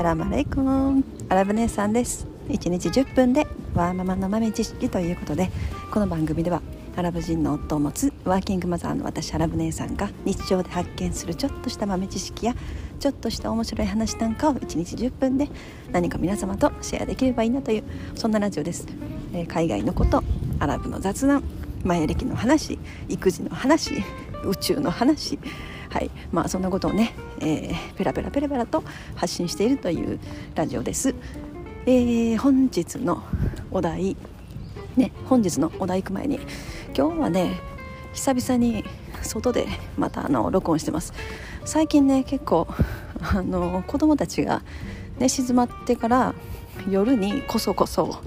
サラムアレイクム、アラブ姉さんです。1日10分でワーママの豆知識ということで、この番組ではアラブ人の夫を持つワーキングマザーの私アラブ姉さんが日常で発見するちょっとした豆知識やちょっとした面白い話なんかを1日10分で何か皆様とシェアできればいいなという、そんなラジオです。海外のこと、アラブの雑談、前歴の話、育児の話、宇宙の話、そんなことをね、ペラペラと発信しているというラジオです。本日のお題ね、行く前に今日はね、久々に外でまた録音してます。最近ね、結構子供たちが寝静まってから夜にこそこそ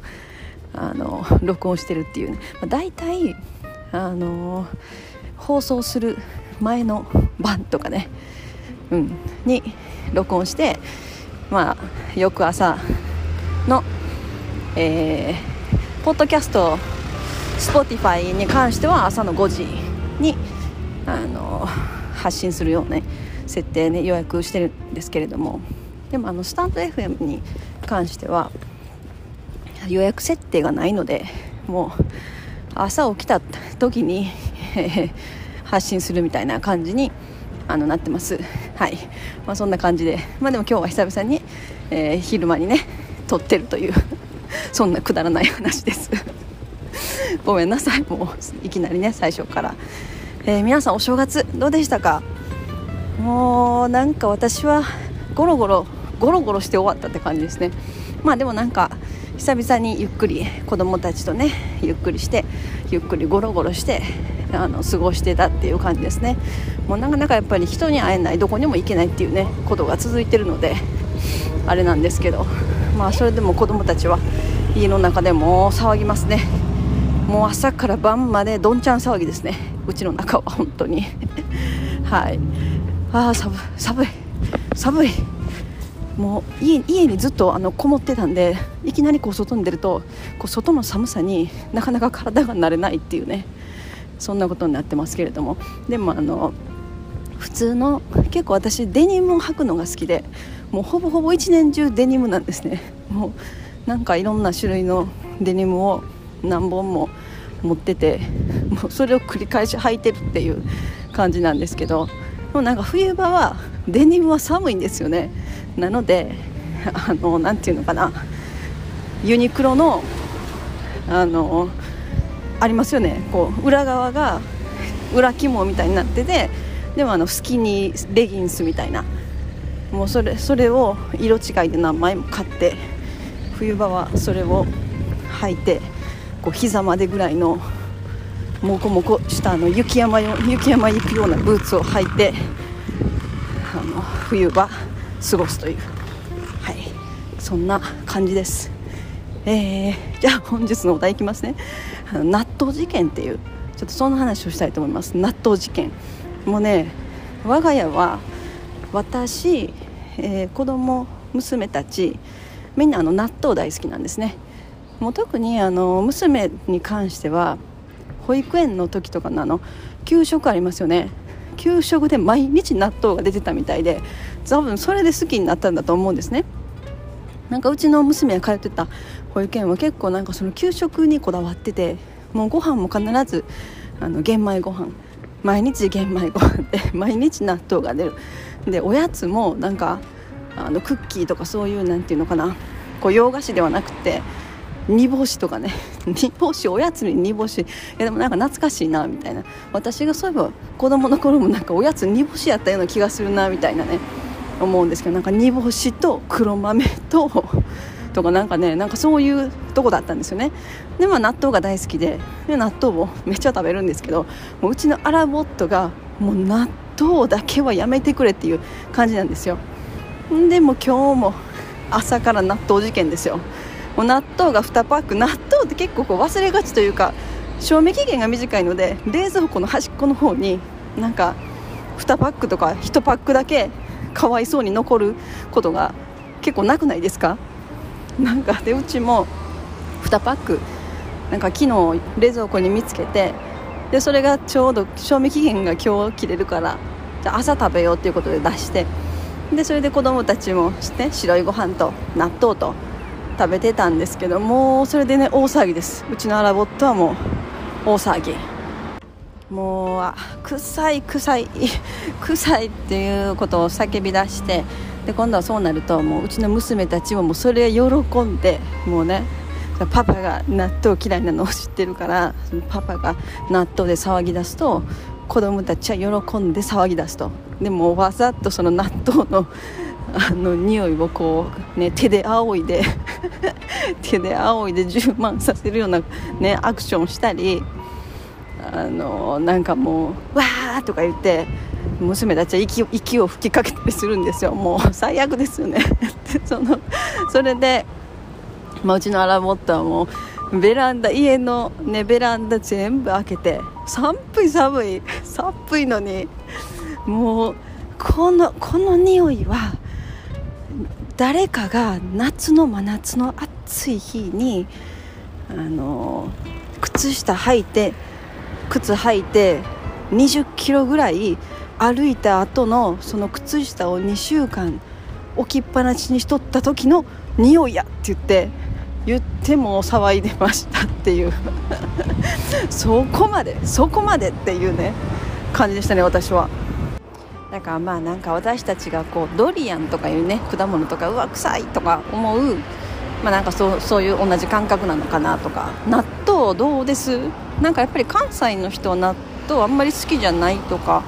録音してるっていうね、だいたい放送する前の晩とかね、に録音して、翌朝の、ポッドキャスト Spotify に関しては朝の5時に発信するような、設定ね、予約してるんですけれども、でもスタンド FM に関しては予約設定がないので、もう朝起きた時に発信するみたいな感じになってます。そんな感じで、でも今日は久々に、昼間にね撮ってるというそんなくだらない話ですごめんなさい、もういきなりね最初から、皆さんお正月どうでしたか？もうなんか私はゴロゴロして終わったって感じですね。でもなんか久々にゆっくり子供たちとね、ゆっくりゴロゴロして過ごしてたっていう感じですね。もうなかなかやっぱり人に会えない、どこにも行けないっていうねことが続いてるのであれなんですけど、それでも子供たちは家の中でも騒ぎますね。もう朝から晩までどんちゃん騒ぎですね、うちの中は本当に寒い。もう 家にずっとこもってたんで、いきなりこう外に出るとこう外の寒さになかなか体が慣れないっていうね、そんなことになってますけれども、でも普通の、結構私デニムを履くのが好きで、もうほぼ一年中デニムなんですね。もうなんかいろんな種類のデニムを何本も持ってて、もうそれを繰り返し履いてるっていう感じなんですけど、もうなんか冬場はデニムは寒いんですよね。なのでなんていうのかな、ユニクロのありますよね、こう裏側が裏肝みたいになってて、でもスキニーレギンスみたいな、もうそれを色違いで何枚も買って、冬場はそれを履いて、こう膝までぐらいのモコモコした雪山行くようなブーツを履いて冬場過ごすという、そんな感じです。じゃあ本日のお題いきますね。納豆事件っていう、ちょっとその話をしたいと思います。納豆事件もね、我が家は私、子供、娘たちみんな納豆大好きなんですね。もう特に娘に関しては保育園の時とかの給食ありますよね、給食で毎日納豆が出てたみたいで、多分それで好きになったんだと思うんですね。なんかうちの娘が通ってた保育園は結構なんかその給食にこだわってて、もうご飯も必ず玄米ご飯、毎日玄米ご飯で毎日納豆が出る。でおやつもなんかクッキーとか、そういうなんていうのかな、こう洋菓子ではなくて煮干しとかね煮干し、おやつに煮干し、いやでもなんか懐かしいなみたいな、私がそういえば子供の頃もなんかおやつ煮干しやったような気がするなみたいなね思うんですけど、なんか煮干しと黒豆とかなんかね、なんかそういうとこだったんですよね。で納豆が大好きで、納豆をめっちゃ食べるんですけど、もううちのアラブ夫がもう納豆だけはやめてくれっていう感じなんですよ。でも今日も朝から納豆事件ですよ。もう納豆が2パック、納豆って結構こう忘れがちというか賞味期限が短いので、冷蔵庫の端っこの方になんか2パックとか1パックだけかわいそうに残ることが結構なくないですか？なんかでうちも2パックなんか昨日冷蔵庫に見つけて、でそれがちょうど賞味期限が今日切れるから、じゃあ朝食べようということで出して、でそれで子供たちも、ね、白いご飯と納豆と食べてたんですけど、もうそれでね大騒ぎです。うちのアラボットはもう大騒ぎ、もう臭いっていうことを叫び出して、で今度はそうなるともううちの娘たちも、もうそれ喜んで、もうねパパが納豆嫌いなのを知ってるから、そのパパが納豆で騒ぎ出すと子供たちは喜んで騒ぎ出すと、でもわざとその納豆の匂いをこう、ね、手で仰いで充満させるような、ね、アクションをしたり、なんかもうわーとか言って娘たちは 息を吹きかけたりするんですよ。もう最悪ですよねそれで、まあ、うちのアラボットはもうベランダ、家の、ね、ベランダ全部開けて、寒いのに、もうこの匂いは誰かが真夏の暑い日に靴履いて20キロぐらい歩いた後のその靴下を2週間置きっぱなしにしとった時の匂いやって言っても騒いでましたっていうそこまでっていうね感じでしたね、私は。だからまあなんか私たちがこうドリアンとかいうね果物とかうわ臭いとか思う、まあなんかそういう同じ感覚なのかなとか。納豆どうです？なんかやっぱり関西の人は納豆あんまり好きじゃないとか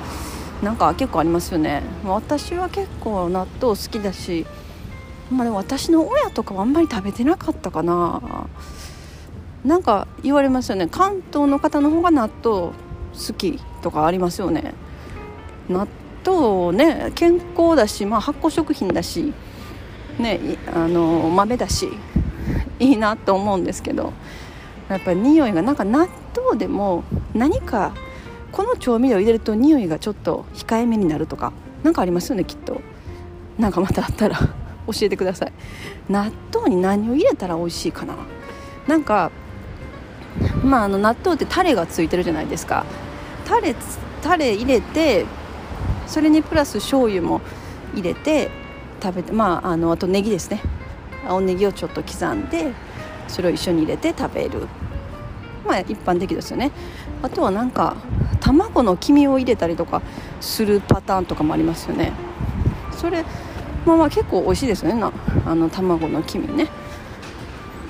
なんか結構ありますよね。私は結構納豆好きだし、まあ、でも私の親とかはあんまり食べてなかったかな。なんか言われますよね、関東の方の方が納豆好きとかありますよね。納豆ね、健康だし、まあ、発酵食品だし、ね、豆だしいいなと思うんですけど、やっぱり匂いがなんか納豆でも何かこの調味料入れると匂いがちょっと控えめになるとかなんかありますよね、きっと。なんかまたあったら教えてください。納豆に何を入れたら美味しいかな。なんか、まあ、納豆ってタレがついてるじゃないですか。タレ入れて、それにプラス醤油も入れて食べて、まあ、あとネギですね、青ネギをちょっと刻んでそれを一緒に入れて食べる、まあ一般的ですよね。あとはなんか卵の黄身を入れたりとかするパターンとかもありますよね。それまあ結構美味しいですよね、卵の黄身ね。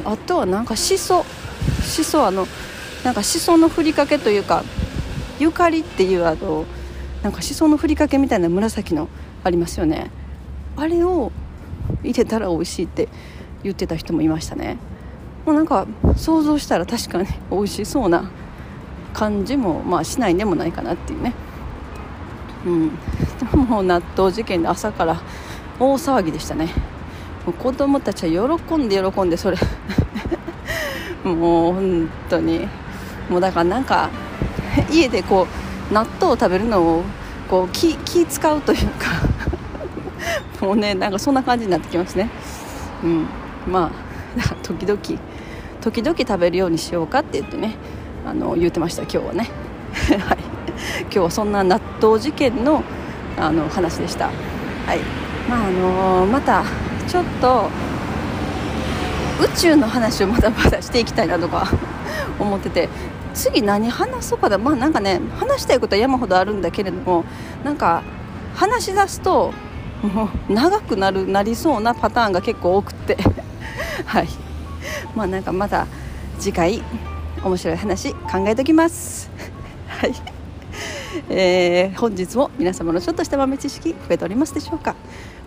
あとはなんかしそなんかしそのふりかけというか、ゆかりっていうなんかしそのふりかけみたいな紫のありますよね。あれを入れたら美味しいって言ってた人もいましたね。もうなんか想像したら確かに美味しそうな感じもまあしないでもないかなっていうね。うん。でも納豆事件で朝から大騒ぎでしたね。もう子供たちは喜んでそれもう本当にもうだからなんか家でこう納豆を食べるのをこう気使うというかもうねなんかそんな感じになってきますね。うん。まあ。時々食べるようにしようかって言ってね言ってました今日はねはい、今日はそんな納豆事件の話でした。はい、まあまたちょっと宇宙の話をまだまだしていきたいなとか思ってて、次何話そうかだ、まあなんかね話したいことは山ほどあるんだけれども、なんか話し出すともう長くなりそうなパターンが結構多くてはい、まあなんかまた次回面白い話考えときますはい、本日も皆様のちょっとした豆知識増えておりますでしょうか。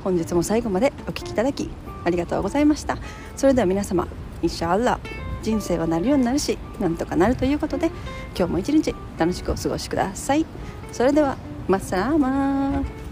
本日も最後までお聞きいただきありがとうございました。それでは皆様インシャアッラ、人生はなるようになるしなんとかなるということで、今日も一日楽しくお過ごしください。それではマッサラーマー。